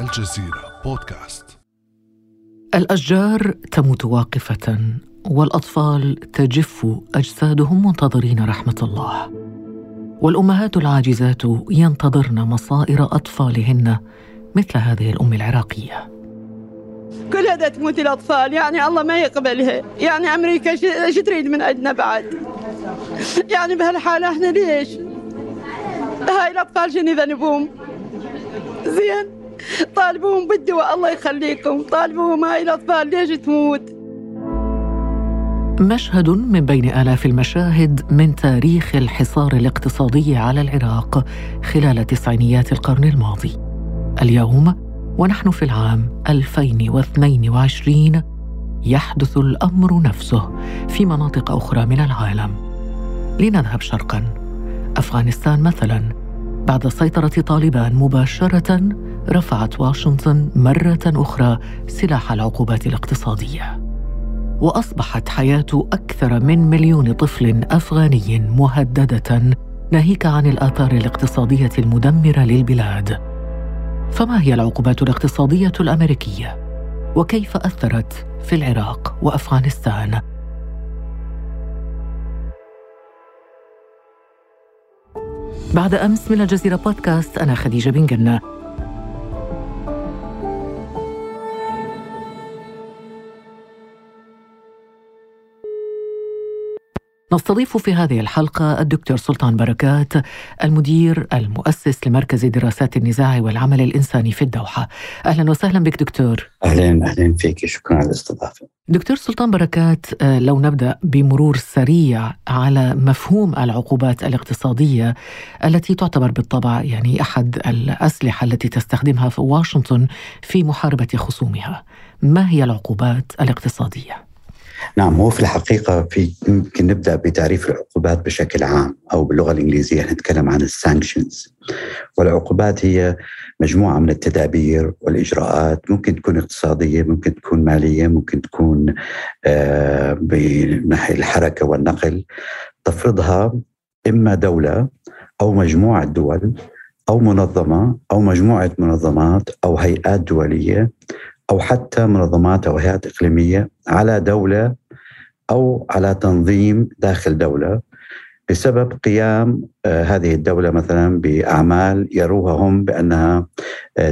الجزيرة بودكاست. الأشجار تموت واقفة والأطفال تجف أجسادهم منتظرين رحمة الله، والأمهات العاجزات ينتظرن مصائر أطفالهن مثل هذه الأم العراقية. كل هذا تموت الأطفال، يعني الله ما يقبلها، يعني أمريكا شو تريد من عندنا بعد؟ يعني بهالحالة احنا ليش؟ هاي الأطفال شنو ذنبهم؟ زين طالبوهم بالدواء، الله يخليكم طالبوهم، هاي الأطفال ليش تموت؟ مشهد من بين آلاف المشاهد من تاريخ الحصار الاقتصادي على العراق خلال تسعينيات القرن الماضي. اليوم ونحن في العام 2022 يحدث الأمر نفسه في مناطق أخرى من العالم. لنذهب شرقاً، أفغانستان مثلاً، بعد سيطرة طالبان مباشرة رفعت واشنطن مرة أخرى سلاح العقوبات الاقتصادية، وأصبحت حياة أكثر من مليون طفل أفغاني مهددة، ناهيك عن الآثار الاقتصادية المدمرة للبلاد. فما هي العقوبات الاقتصادية الأمريكية؟ وكيف أثرت في العراق وأفغانستان؟ بعد أمس من الجزيرة بودكاست، أنا خديجة بن قنة. نستضيف في هذه الحلقة الدكتور سلطان بركات، المدير المؤسس لمركز دراسات النزاع والعمل الإنساني في الدوحة. أهلاً وسهلاً بك دكتور. أهلاً فيك، شكراً على الاستضافة. دكتور سلطان بركات، لو نبدأ بمرور سريع على مفهوم العقوبات الاقتصادية التي تعتبر بالطبع يعني أحد الأسلحة التي تستخدمها في واشنطن في محاربة خصومها، ما هي العقوبات الاقتصادية؟ نعم، هو في الحقيقة يمكن نبدأ بتعريف العقوبات بشكل عام، أو باللغة الإنجليزية نتكلم عن السانكشنز. والعقوبات هي مجموعة من التدابير والإجراءات، ممكن تكون اقتصادية، ممكن تكون مالية، ممكن تكون بناحية الحركة والنقل، تفرضها إما دولة أو مجموعة دول أو منظمة أو مجموعة منظمات أو هيئات دولية أو حتى منظمات أو هيئات إقليمية على دولة أو على تنظيم داخل دولة، بسبب قيام هذه الدولة مثلا بأعمال يروها هم بأنها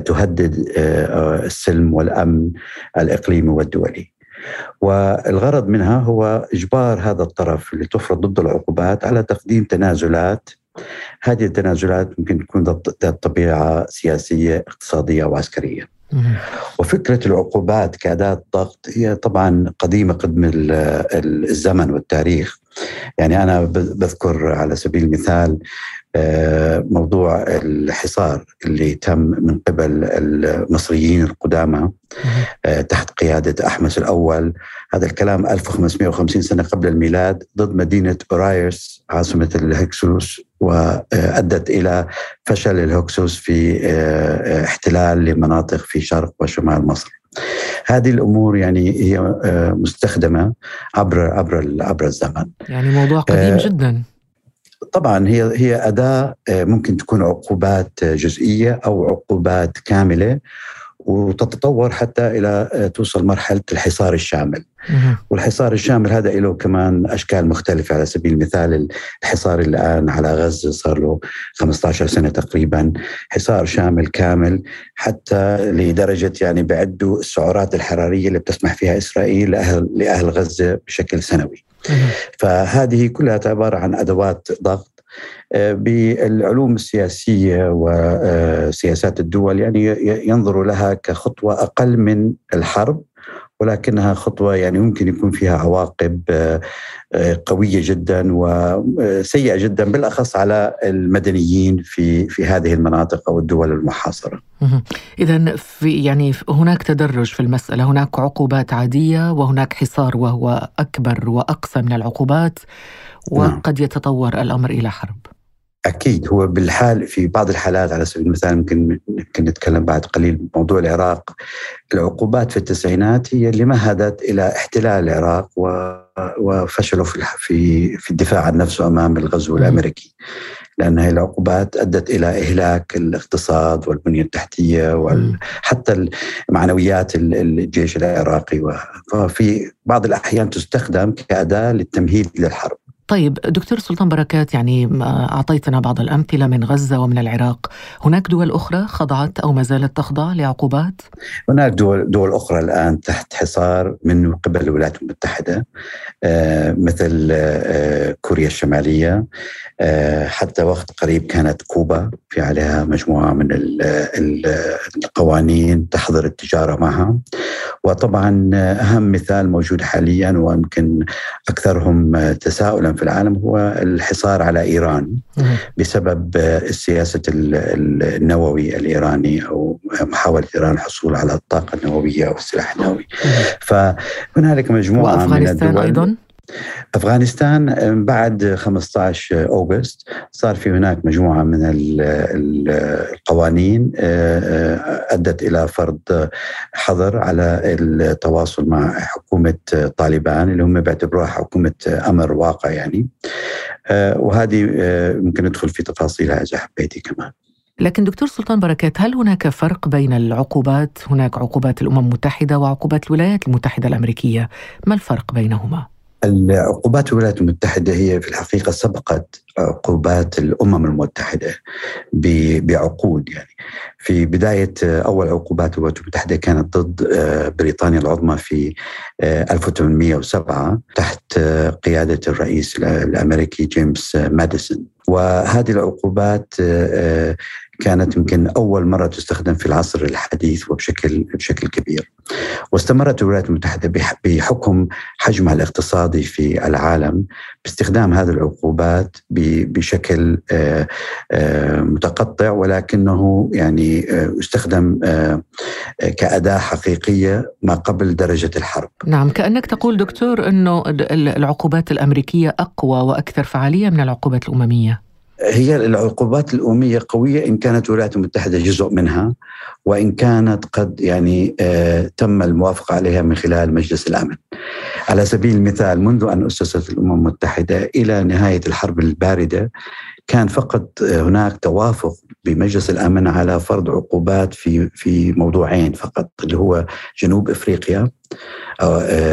تهدد السلم والأمن الإقليمي والدولي. والغرض منها هو إجبار هذا الطرف اللي تفرض ضد العقوبات على تقديم تنازلات. هذه التنازلات ممكن تكون ذات طبيعة سياسية، اقتصادية وعسكرية. وفكرة العقوبات كأداة ضغط هي طبعا قديمة قدم الزمن والتاريخ. يعني أنا بذكر على سبيل المثال موضوع الحصار اللي تم من قبل المصريين القدامى تحت قيادة أحمس الأول، هذا الكلام 1550 سنة قبل الميلاد، ضد مدينة أورايرس عاصمة الهكسوس، وأدت إلى فشل الهكسوس في احتلال لمناطق في شرق وشمال مصر. هذه الأمور يعني هي مستخدمة عبر الزمن، يعني موضوع قديم جداً. طبعاً هي أداة، ممكن تكون عقوبات جزئية أو عقوبات كاملة، وتتطور حتى إلى توصل مرحلة الحصار الشامل. والحصار الشامل هذا له كمان أشكال مختلفة. على سبيل المثال الحصار الآن على غزة صار له 15 سنة تقريبا، حصار شامل كامل، حتى لدرجة يعني بعدوا السعرات الحرارية اللي بتسمح فيها إسرائيل لأهل غزة بشكل سنوي. فهذه كلها عبارة عن أدوات ضغط. بالعلوم السياسية وسياسات الدول يعني ينظر لها كخطوة أقل من الحرب، ولكنها خطوة يعني ممكن يكون فيها عواقب قوية جدا وسيئة جدا، بالأخص على المدنيين في هذه المناطق أو الدول المحاصرة. إذن يعني هناك تدرج في المسألة، هناك عقوبات عادية وهناك حصار وهو أكبر وأقصى من العقوبات، وقد يتطور الأمر إلى حرب. أكيد هو بالحال في بعض الحالات، على سبيل المثال ممكن نتكلم بعد قليل موضوع العراق، العقوبات في التسعينات هي اللي مهدت إلى احتلال العراق وفشله في الدفاع عن نفسه أمام الغزو الأمريكي، لأن هذه العقوبات أدت إلى إهلاك الاقتصاد والبنية التحتية وحتى معنويات الجيش العراقي، وفي بعض الأحيان تستخدم كأداة للتمهيد للحرب. طيب دكتور سلطان بركات، يعني أعطيتنا بعض الأمثلة من غزة ومن العراق، هناك دول أخرى خضعت أو ما زالت تخضع لعقوبات؟ هناك دول أخرى الآن تحت حصار من قبل الولايات المتحدة، مثل كوريا الشمالية، حتى وقت قريب كانت كوبا في عليها مجموعة من القوانين تحظر التجارة معها، وطبعا أهم مثال موجود حاليا ويمكن أكثرهم تساؤلا في العالم هو الحصار على إيران بسبب السياسة النووي الإيراني أو محاولة إيران الحصول على الطاقة النووية أو السلاح النووي. فهنالك مجموعة من الدول. وأفغانستان أيضا؟ أفغانستان بعد 15 أغسطس صار في هناك مجموعة من القوانين أدت إلى فرض حظر على التواصل مع حكومة طالبان اللي هم بيعتبروها حكومة أمر واقع يعني، وهذه ممكن ندخل في تفاصيلها إذا حبيتي كمان. لكن دكتور سلطان بركات، هل هناك فرق بين العقوبات؟ هناك عقوبات الأمم المتحدة وعقوبات الولايات المتحدة الأمريكية، ما الفرق بينهما؟ العقوبات الولايات المتحدة هي في الحقيقة سبقت عقوبات الأمم المتحدة بعقود. يعني في بداية أول عقوبات الولايات المتحدة كانت ضد بريطانيا العظمى في 1807 تحت قيادة الرئيس الأمريكي جيمس ماديسون، وهذه العقوبات كانت يمكن أول مرة تستخدم في العصر الحديث وبشكل كبير، واستمرت الولايات المتحدة بحكم حجمها الاقتصادي في العالم باستخدام هذه العقوبات بشكل متقطع، ولكنه يعني يستخدم كأداة حقيقية ما قبل درجة الحرب. نعم، كأنك تقول دكتور أنه العقوبات الأمريكية أقوى وأكثر فعالية من العقوبات الأممية. هي العقوبات الأممية قوية إن كانت الولايات المتحدة جزء منها، وإن كانت قد يعني تم الموافقة عليها من خلال مجلس الأمن. على سبيل المثال، منذ أن أسست الأمم المتحدة إلى نهاية الحرب الباردة كان فقط هناك توافق بمجلس الأمن على فرض عقوبات في موضوعين فقط، اللي هو جنوب إفريقيا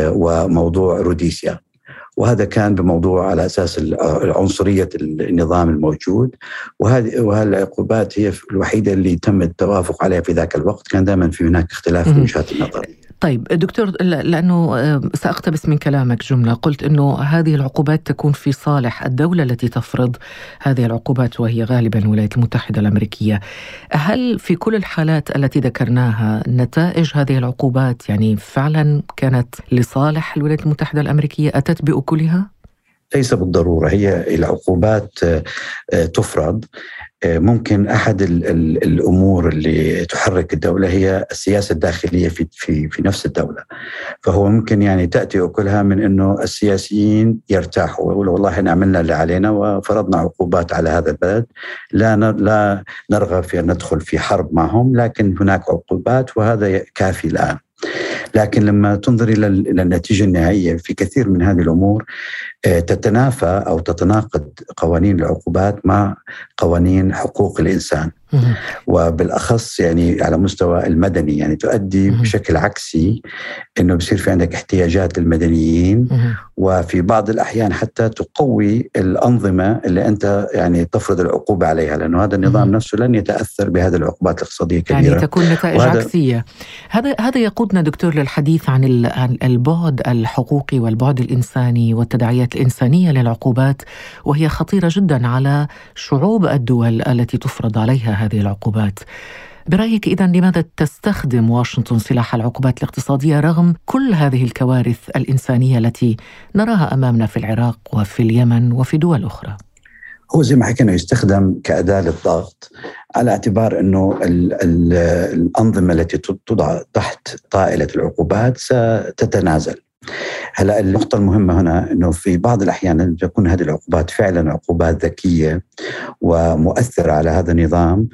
وموضوع روديسيا، وهذا كان بموضوع على أساس العنصرية النظام الموجود، وهذه العقوبات هي الوحيدة اللي تم التوافق عليها في ذاك الوقت، كان دائما في هناك اختلاف في وجهات النظر. طيب دكتور، لأنه سأقتبس من كلامك جملة، قلت أنه هذه العقوبات تكون في صالح الدولة التي تفرض هذه العقوبات وهي غالبا الولايات المتحدة الأمريكية، هل في كل الحالات التي ذكرناها نتائج هذه العقوبات يعني فعلا كانت لصالح الولايات المتحدة الأمريكية، أتت بأكلها؟ ليس بالضرورة، هي العقوبات تفرض. ممكن أحد الأمور اللي تحرك الدولة هي السياسة الداخلية في نفس الدولة، فهو ممكن يعني تأتي كلها من أنه السياسيين يرتاحوا ويقولوا والله إن عملنا اللي علينا وفرضنا عقوبات على هذا البلد، لا نرغب في أن ندخل في حرب معهم، لكن هناك عقوبات وهذا كافي الآن. لكن لما تنظر إلى النتيجة النهائية في كثير من هذه الأمور تتنافى أو تتناقض قوانين العقوبات مع قوانين حقوق الإنسان، وبالأخص يعني على مستوى المدني، يعني تؤدي بشكل عكسي أنه بصير في عندك احتياجات للمدنيين، وفي بعض الأحيان حتى تقوي الأنظمة اللي أنت يعني تفرض العقوبة عليها، لأنه هذا النظام نفسه لن يتأثر بهذه العقوبات الاقتصادية كبيرة، يعني تكون نتائج عكسية. هذا يقودنا دكتور للحديث عن البعد الحقوقي والبعد الإنساني والتداعيات الإنسانية للعقوبات، وهي خطيرة جدا على شعوب الدول التي تفرض عليها هذه العقوبات. برأيك إذن لماذا تستخدم واشنطن سلاح العقوبات الاقتصادية رغم كل هذه الكوارث الإنسانية التي نراها أمامنا في العراق وفي اليمن وفي دول أخرى؟ هو زي ما حكينا يستخدم كأداة للضغط، على اعتبار أنه الأنظمة التي تضع تحت طائلة العقوبات ستتنازل. هلا النقطة المهمة هنا إنه في بعض الأحيان تكون هذه العقوبات فعلا عقوبات ذكية ومؤثرة على هذا النظام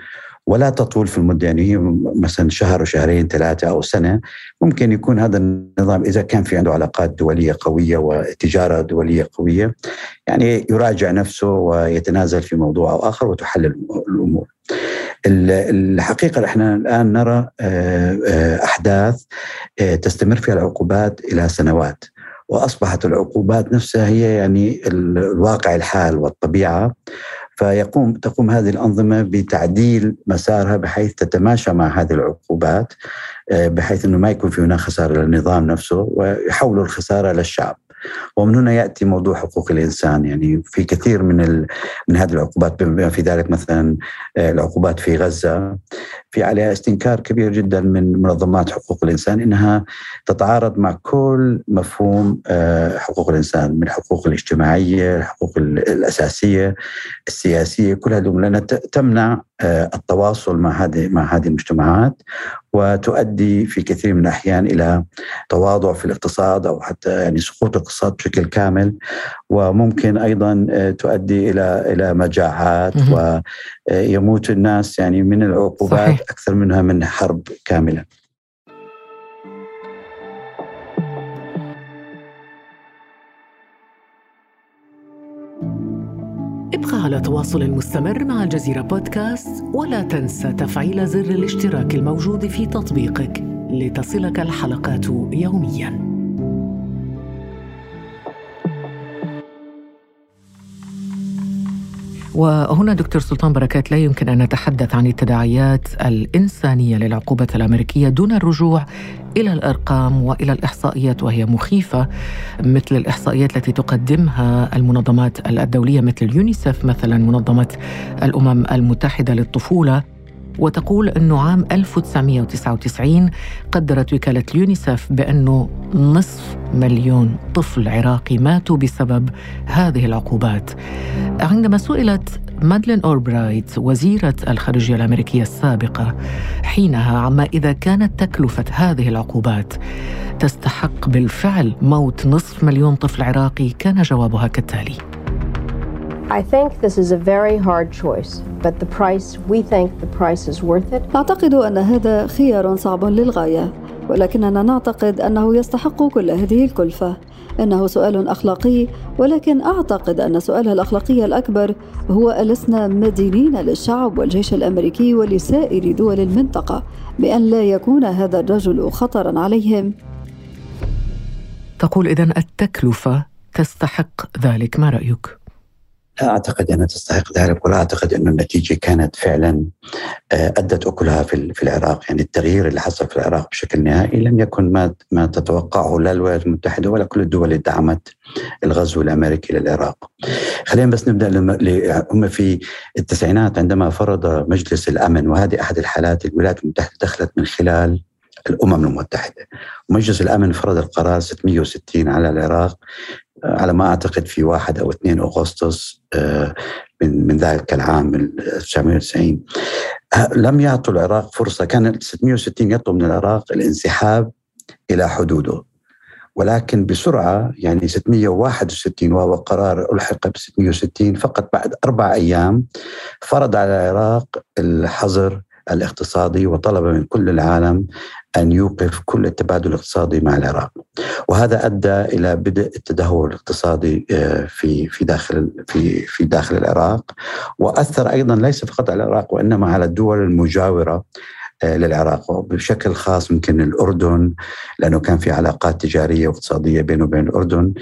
ولا تطول في المدة، يعني مثلا شهر وشهرين ثلاثة أو سنة. ممكن يكون هذا النظام إذا كان في عنده علاقات دولية قوية وتجارة دولية قوية يعني يراجع نفسه ويتنازل في موضوع أو آخر وتحلل الأمور. الحقيقة نحن الآن نرى أحداث تستمر فيها العقوبات إلى سنوات، وأصبحت العقوبات نفسها هي يعني الواقع الحال والطبيعة، تقوم هذه الأنظمة بتعديل مسارها بحيث تتماشى مع هذه العقوبات، بحيث أنه ما يكون في هناك خسارة للنظام نفسه ويحولوا الخسارة للشعب. ومن هنا يأتي موضوع حقوق الإنسان، يعني في كثير من هذه العقوبات، بما في ذلك مثلا العقوبات في غزة في عليها استنكار كبير جدا من منظمات حقوق الإنسان إنها تتعارض مع كل مفهوم حقوق الإنسان من الحقوق الاجتماعية، الحقوق الأساسية، السياسية، كل هذه لأنها تمنع التواصل مع هذه المجتمعات وتؤدي في كثير من الأحيان إلى تواضع في الاقتصاد أو حتى يعني سقوط الاقتصاد بشكل كامل، وممكن أيضا تؤدي إلى مجاعات ويموت الناس يعني من العقوبات صحيح. أكثر منها من حرب كاملة. ابقى على تواصل مستمر مع الجزيرة بودكاست، ولا تنسى تفعيل زر الاشتراك الموجود في تطبيقك لتصلك الحلقات يومياً. وهنا دكتور سلطان بركات، لا يمكن أن نتحدث عن التداعيات الإنسانية للعقوبة الأمريكية دون الرجوع إلى الأرقام وإلى الإحصائيات، وهي مخيفة، مثل الإحصائيات التي تقدمها المنظمات الدولية مثل اليونيسف، مثلا منظمة الأمم المتحدة للطفولة، وتقول أنه عام 1999 قدرت وكالة اليونيسف بأنه 500,000 طفل عراقي ماتوا بسبب هذه العقوبات. عندما سئلت مادلين أولبرايت وزيرة الخارجية الأمريكية السابقة حينها عما إذا كانت تكلفة هذه العقوبات تستحق بالفعل موت 500,000 طفل عراقي، كان جوابها كالتالي: نعتقد أن هذا خيار صعب للغاية، ولكننا نعتقد أنه يستحق كل هذه الكلفة. إنه سؤال أخلاقي، ولكن أعتقد أن سؤال الأخلاقي الأكبر هو ألسنا مدينين للشعب والجيش الأمريكي ولسائر دول المنطقة بأن لا يكون هذا الرجل خطراً عليهم؟ تقول إذن التكلفة تستحق ذلك، ما رأيك؟ لا أعتقد أنها تستحق ذلك، ولا أعتقد أن النتيجة كانت فعلا أدت أكلها في العراق. يعني التغيير اللي حصل في العراق بشكل نهائي لم يكن ما تتوقعه لا الولايات المتحدة ولا كل الدول اللي دعمت الغزو الأمريكي للعراق. خلينا بس نبدأ في التسعينات عندما فرض مجلس الأمن، وهذه أحد الحالات الولايات المتحدة دخلت من خلال الأمم المتحدة، ومجلس الأمن فرض القرار 660 على العراق على ما أعتقد في 1 أو 2 أغسطس من ذلك العام 1990. لم يعطوا العراق فرصة، كان 660 يطلب من العراق الانسحاب إلى حدوده، ولكن بسرعة يعني 661 وهو قرار ألحق ب 660 فقط بعد 4 أيام فرض على العراق الحظر الاقتصادي وطلب من كل العالم أن يوقف كل التبادل الاقتصادي مع العراق، وهذا أدى إلى بدء التدهور الاقتصادي في داخل العراق، وأثر أيضا ليس فقط على العراق وإنما على الدول المجاورة للعراق، وبشكل خاص ممكن الأردن، لأنه كان في علاقات تجارية واقتصادية بينه وبين الأردن.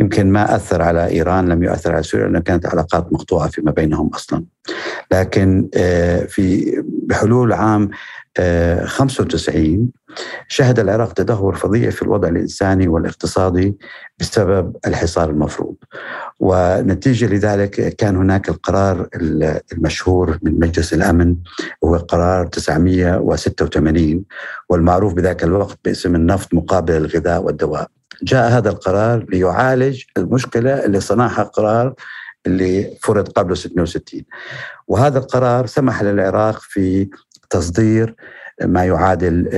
يمكن ما أثر على إيران، لم يؤثر على سوريا لأنه كانت علاقات مقطوعة فيما بينهم أصلا. لكن بحلول عام 95 شهد العراق تدهور فظيع في الوضع الإنساني والاقتصادي بسبب الحصار المفروض، ونتيجة لذلك كان هناك القرار المشهور من مجلس الأمن هو قرار 986 والمعروف بذاك الوقت باسم النفط مقابل الغذاء والدواء. جاء هذا القرار ليعالج المشكلة اللي صنعها قرار اللي فرض قبله 660، وهذا القرار سمح للعراق في تصدير ما يعادل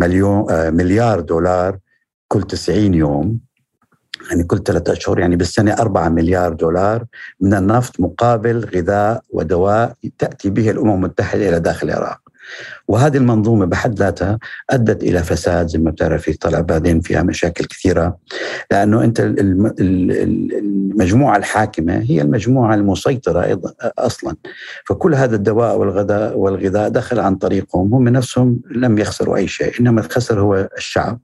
$1 مليار كل 90 يوم يعني كل 3 أشهر يعني بالسنة 4 مليار دولار من النفط مقابل غذاء ودواء تأتي به الأمم المتحدة إلى داخل العراق. وهذه المنظومة بحد ذاتها أدت إلى فساد زي ما بتعرفي، طلع بعدين فيها مشاكل كثيرة، لأنه أنت المجموعة الحاكمة هي المجموعة المسيطرة أصلا، فكل هذا الدواء والغذاء دخل عن طريقهم، هم نفسهم لم يخسروا أي شيء، إنما الخسر هو الشعب.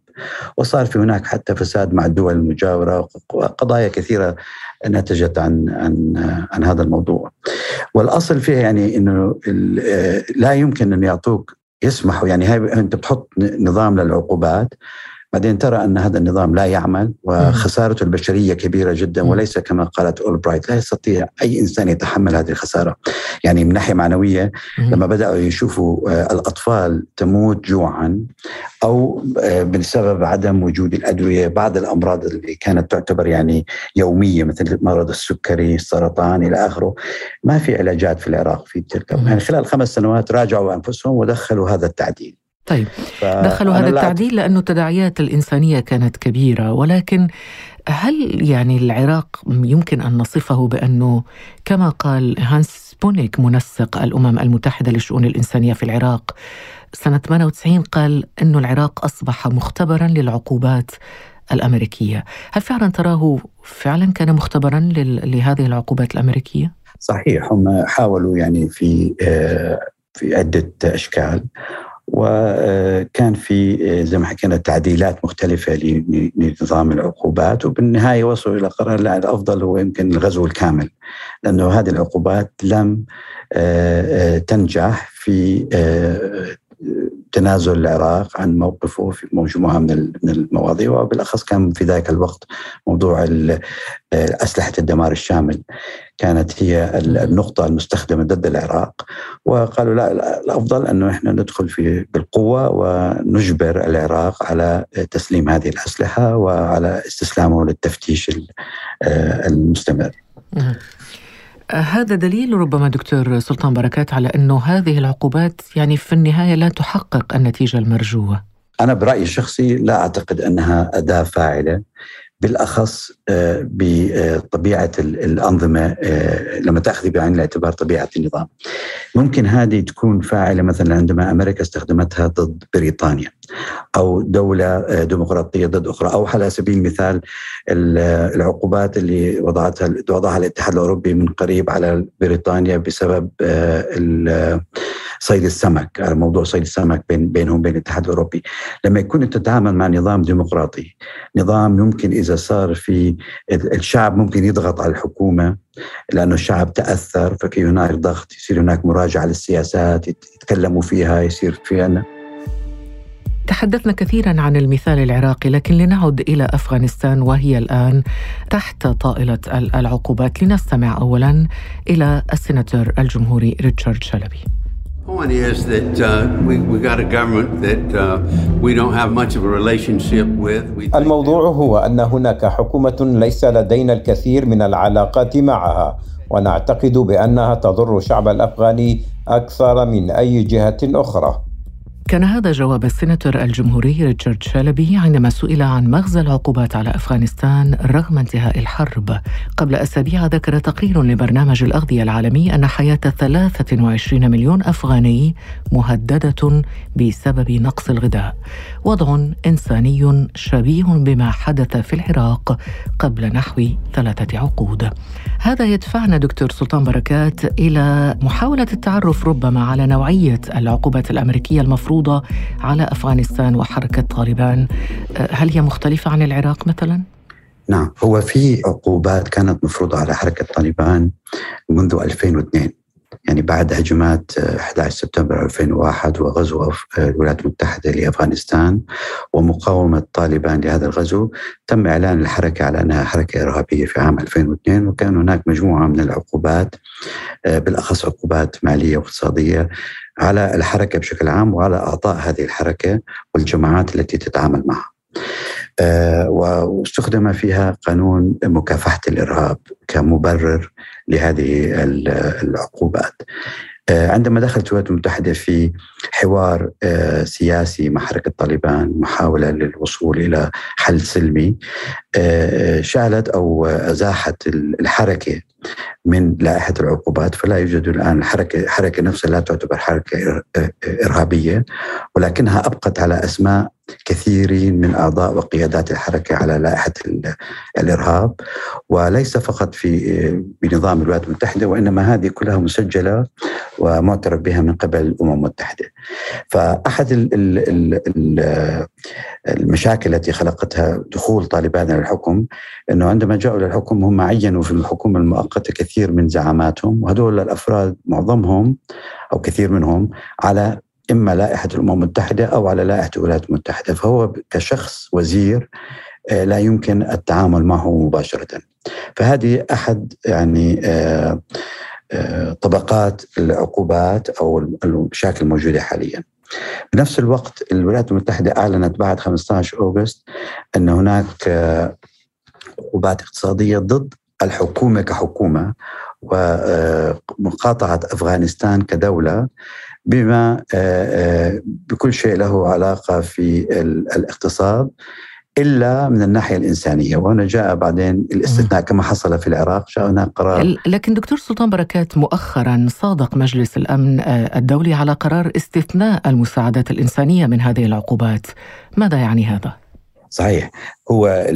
وصار في هناك حتى فساد مع الدول المجاورة وقضايا كثيرة نتجت عن هذا الموضوع. والأصل فيها يعني إنه لا يمكن أن يعطوك يسمحوا، يعني هاي أنت بتحط نظام للعقوبات بعدين ترى أن هذا النظام لا يعمل وخسارته البشرية كبيرة جدا، وليس كما قالت أولبرايت لا يستطيع أي إنسان يتحمل هذه الخسارة. يعني من ناحية معنوية لما بدأوا يشوفوا الأطفال تموت جوعا أو بسبب عدم وجود الأدوية، بعض الأمراض اللي كانت تعتبر يعني يومية مثل مرض السكري، السرطان إلى آخره، ما في علاجات في العراق في تلك يعني خلال 5 سنوات راجعوا أنفسهم ودخلوا هذا التعديل. طيب، دخلوا هذا التعديل لأنه التداعيات الإنسانية كانت كبيرة، ولكن هل يعني العراق يمكن أن نصفه بأنه كما قال هانس بونيك منسق الأمم المتحدة للشؤون الإنسانية في العراق سنة 98 قال أنه العراق أصبح مختبرا للعقوبات الأمريكية؟ هل فعلا تراه فعلا كان مختبرا لهذه العقوبات الأمريكية؟ صحيح، هم حاولوا يعني في عدة أشكال، وكان في زي ما حكينا تعديلات مختلفة لنظام العقوبات، وبالنهاية وصلوا إلى قرار لا، الأفضل هو يمكن الغزو الكامل، لأنه هذه العقوبات لم تنجح في تنازل العراق عن موقفه في مجموعة من المواضيع، وبالأخص كان في ذلك الوقت موضوع أسلحة الدمار الشامل كانت هي النقطة المستخدمة ضد العراق، وقالوا لا، الأفضل أنه إحنا ندخل بالقوة ونجبر العراق على تسليم هذه الأسلحة وعلى استسلامه للتفتيش المستمر. هذا دليل ربما دكتور سلطان بركات على أنه هذه العقوبات يعني في النهاية لا تحقق النتيجة المرجوة. أنا برأيي الشخصي لا أعتقد أنها أداة فاعلة، بالأخص بطبيعة الأنظمة لما تأخذ بعين الاعتبار طبيعة النظام. ممكن هذه تكون فاعلة مثلا عندما أمريكا استخدمتها ضد بريطانيا أو دولة ديمقراطية ضد أخرى، أو على سبيل المثال العقوبات اللي وضعها الاتحاد الأوروبي من قريب على بريطانيا بسبب صيد السمك، على موضوع صيد السمك بينهم بين الاتحاد الأوروبي. لما يكون تتعامل مع نظام ديمقراطي، نظام يمكن إذا صار في الشعب ممكن يضغط على الحكومة لأنه الشعب تأثر، ففي هناك ضغط، يصير هناك مراجعة للسياسات يتكلموا فيها، يصير فيها. تحدثنا كثيرا عن المثال العراقي، لكن لنعد إلى أفغانستان وهي الآن تحت طائلة العقوبات. لنستمع أولا إلى السيناتور الجمهوري ريتشارد شيلبي. One is that we got a government that we don't have much of a relationship with. الموضوع هو أن هناك حكومة ليس لدينا الكثير من العلاقات معها، ونعتقد بأنها تضر الشعب الأفغاني أكثر من أي جهة أخرى. كان هذا جواب السيناتور الجمهوري ريتشارد شيلبي عندما سئل عن مغزى العقوبات على أفغانستان رغم انتهاء الحرب. قبل أسابيع ذكر تقرير لبرنامج الأغذية العالمي أن حياة 23 مليون أفغاني مهددة بسبب نقص الغذاء، وضع إنساني شبيه بما حدث في العراق قبل نحو 3 عقود. هذا يدفعنا دكتور سلطان بركات إلى محاولة التعرف ربما على نوعية العقوبات الأمريكية المفروض على أفغانستان وحركة طالبان. هل هي مختلفة عن العراق مثلا؟ نعم، هو في عقوبات كانت مفروضة على حركة طالبان منذ 2002، يعني بعد هجمات 11 سبتمبر 2001 وغزو الولايات المتحدة لأفغانستان ومقاومة طالبان لهذا الغزو، تم إعلان الحركة على أنها حركة إرهابية في عام 2002، وكان هناك مجموعة من العقوبات بالأخص عقوبات مالية واقتصادية على الحركة بشكل عام وعلى أعضاء هذه الحركة والجماعات التي تتعامل معها. واستخدم فيها قانون مكافحة الإرهاب كمبرر لهذه العقوبات. عندما دخلت الولايات المتحدة في حوار سياسي مع حركة طالبان محاولة للوصول إلى حل سلمي، شالت أو أزاحت الحركة من لائحة العقوبات، فلا يوجد الآن الحركة نفسها لا تعتبر حركة إرهابية، ولكنها أبقت على أسماء كثيرين من أعضاء وقيادات الحركة على لائحة الإرهاب، وليس فقط بنظام الولايات المتحدة، وإنما هذه كلها مسجلة ومعترف بها من قبل الأمم المتحدة. فأحد المشاكل التي خلقتها دخول طالبان للحكم، أنه عندما جاءوا للحكم هم عينوا في الحكومة المؤقتة كثير من زعاماتهم، وهذول الأفراد معظمهم أو كثير منهم على إما لائحة الأمم المتحدة أو على لائحة الولايات المتحدة، فهو كشخص وزير لا يمكن التعامل معه مباشرة. فهذه أحد يعني طبقات العقوبات أو المشاكل الموجودة حاليا. بنفس الوقت الولايات المتحدة أعلنت بعد 15 أغسطس أن هناك عقوبات اقتصادية ضد الحكومة كحكومة ومقاطعة أفغانستان كدولة، بما بكل شيء له علاقة في الاقتصاد إلا من الناحية الإنسانية. وهنا جاء بعدين الاستثناء كما حصل في العراق، جاء هناك قرار. لكن دكتور سلطان بركات، مؤخرا صادق مجلس الأمن الدولي على قرار استثناء المساعدات الإنسانية من هذه العقوبات، ماذا يعني هذا؟ صحيح، هو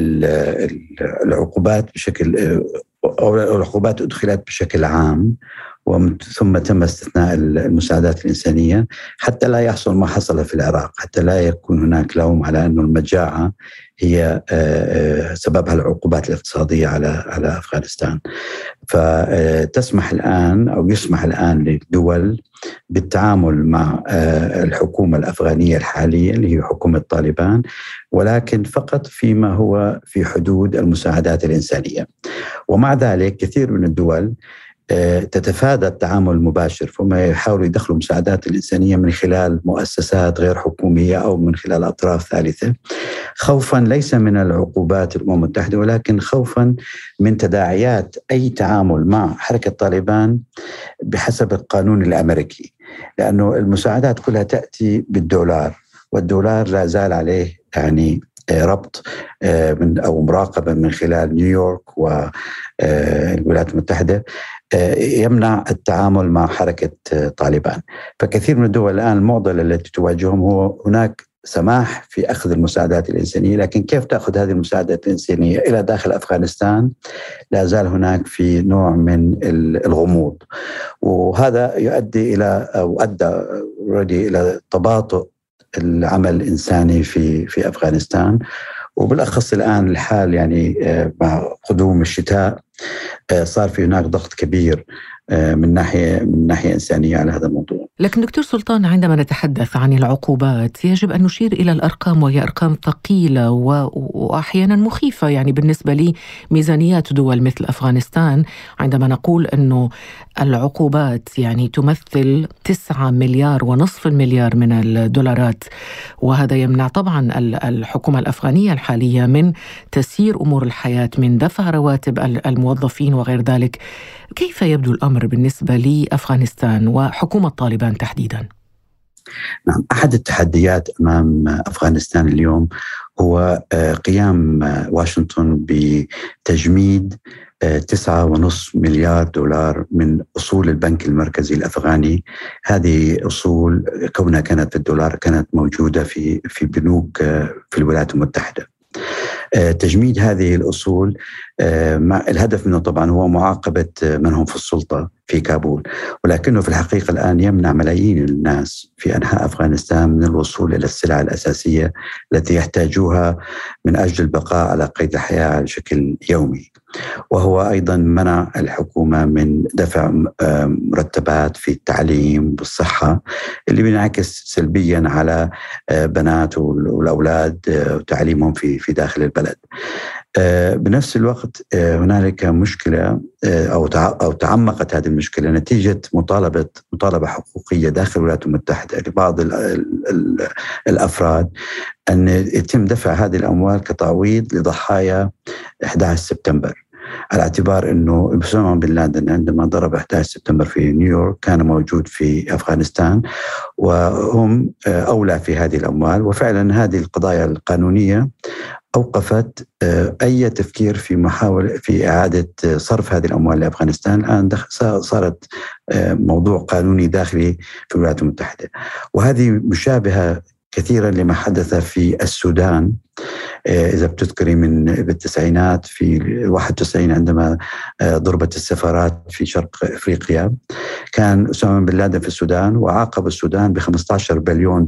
العقوبات بشكل أو العقوبات أدخلت بشكل عام، ثم تم استثناء المساعدات الإنسانية حتى لا يحصل ما حصل في العراق، حتى لا يكون هناك لوم على أن المجاعة هي سببها العقوبات الاقتصادية على أفغانستان. فتسمح الآن أو يسمح الآن للدول بالتعامل مع الحكومة الأفغانية الحالية اللي هي حكومة طالبان، ولكن فقط فيما هو في حدود المساعدات الإنسانية. ومع ذلك كثير من الدول تتفادى التعامل المباشر، فما يحاولوا يدخلوا مساعدات الإنسانية من خلال مؤسسات غير حكومية أو من خلال أطراف ثالثة، خوفا ليس من العقوبات الأمم المتحدة، ولكن خوفا من تداعيات أي تعامل مع حركة طالبان بحسب القانون الأمريكي، لأنه المساعدات كلها تأتي بالدولار، والدولار لا زال عليه يعني ربط من أو مراقبة من خلال نيويورك والولايات المتحدة، يمنع التعامل مع حركة طالبان. فكثير من الدول الآن المعضلة التي تواجههم هو هناك سماح في أخذ المساعدات الإنسانية، لكن كيف تأخذ هذه المساعدات الإنسانية إلى داخل أفغانستان؟ لا زال هناك في نوع من الغموض، وهذا يؤدي إلى أو أدى إلى تباطؤ العمل الإنساني في أفغانستان. وبالأخص الآن الحال يعني مع قدوم الشتاء صار في هناك ضغط كبير من ناحية إنسانية على هذا الموضوع. لكن دكتور سلطان، عندما نتحدث عن العقوبات يجب أن نشير إلى الأرقام، وهي أرقام ثقيلة وأحيانا مخيفة. يعني بالنسبة لي ميزانيات دول مثل أفغانستان، عندما نقول أنه العقوبات يعني تمثل 9.5 مليار من الدولارات، وهذا يمنع طبعا الحكومة الأفغانية الحالية من تسيير أمور الحياة، من دفع رواتب الموظفين وغير ذلك. كيف يبدو الأمر بالنسبة لأفغانستان وحكومة طالبان تحديداً؟ نعم، أحد التحديات أمام أفغانستان اليوم هو قيام واشنطن بتجميد 9.5 مليار دولار من أصول البنك المركزي الأفغاني. هذه أصول كونها كانت في الدولار كانت موجودة في بنوك في الولايات المتحدة. تجميد هذه الأصول مع الهدف منه طبعا هو معاقبة من هم في السلطة في كابول، ولكنه في الحقيقة الآن يمنع ملايين الناس في أنحاء أفغانستان من الوصول إلى السلع الأساسية التي يحتاجوها من أجل البقاء على قيد الحياة على شكل يومي. وهو أيضا منع الحكومة من دفع مرتبات في التعليم والصحة، اللي بينعكس سلبيا على بنات والأولاد وتعليمهم في داخل البلد. بنفس الوقت هنالك مشكلة أو تعمقت هذه المشكلة نتيجة مطالبة حقوقية داخل الولايات المتحدة لبعض الأفراد أن يتم دفع هذه الأموال كتعويض لضحايا 11 سبتمبر. على اعتبار أنه أسامة بن لادن عندما ضرب 11 سبتمبر في نيويورك كان موجود في أفغانستان، وهم أولى في هذه الأموال. وفعلا هذه القضايا القانونية أوقفت أي تفكير في محاولة في إعادة صرف هذه الأموال لأفغانستان. الآن صارت موضوع قانوني داخلي في الولايات المتحدة، وهذه مشابهة كثيرا لما حدث في السودان إذا بتذكري من بالتسعينات في 91 عندما ضربت السفارات في شرق أفريقيا. كان أسامة بن لادن في السودان وعاقب السودان $15 بليون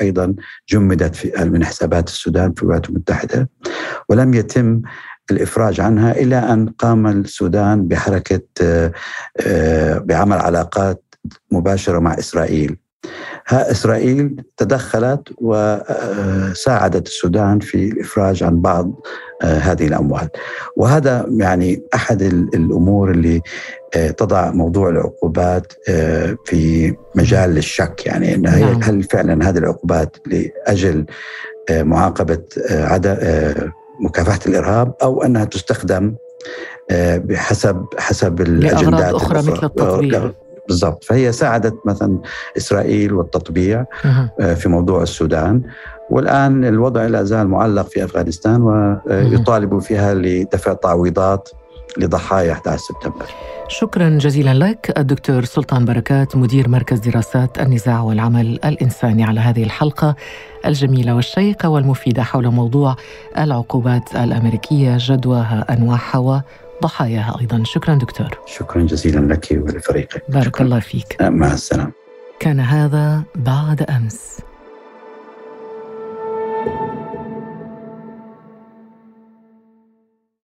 أيضا جمدت من حسابات السودان في الولايات المتحدة، ولم يتم الإفراج عنها إلى أن قام السودان بعمل علاقات مباشرة مع إسرائيل. إسرائيل تدخلت وساعدت السودان في الإفراج عن بعض هذه الأموال، وهذا يعني أحد الأمور اللي تضع موضوع العقوبات في مجال الشك، يعني هل فعلا هذه العقوبات لأجل معاقبة مكافحة الإرهاب أو أنها تستخدم حسب الأجندات الأخرى مثل التطبيع بالضبط. فهي ساعدت مثلا إسرائيل والتطبيع في موضوع السودان، والآن الوضع لا زال معلق في أفغانستان ويطالبوا فيها لدفع تعويضات لضحايا 11 سبتمبر. شكرا جزيلا لك الدكتور سلطان بركات، مدير مركز دراسات النزاع والعمل الإنساني، على هذه الحلقة الجميلة والشيقة والمفيدة حول موضوع العقوبات الأمريكية، جدواها، أنواعها وضحاياها أيضا. شكرا دكتور. شكرا جزيلا لك ولفريقك، بارك الله فيك. مع السلامة. كان هذا بعد أمس.